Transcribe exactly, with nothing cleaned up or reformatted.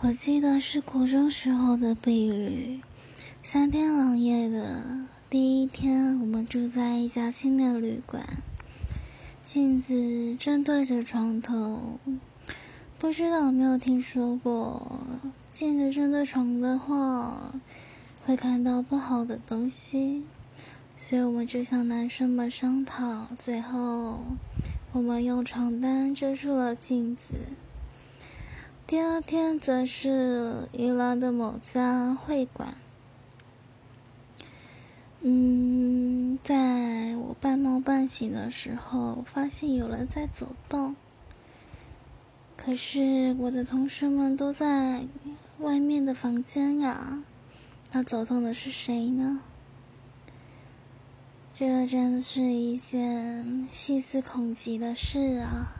我记得是国中时候的避雨，三天两夜的。第一天，我们住在一家青年旅馆，镜子正对着床头。不知道有没有听说过，镜子正对床的话，会看到不好的东西。所以我们就向男生们商讨，最后我们用床单遮住了镜子。第二天则是宜兰的某家会馆，嗯，在我半梦半醒的时候，发现有人在走动，可是我的同事们都在外面的房间呀，那走动的是谁呢？这真的是一件细思恐极的事啊。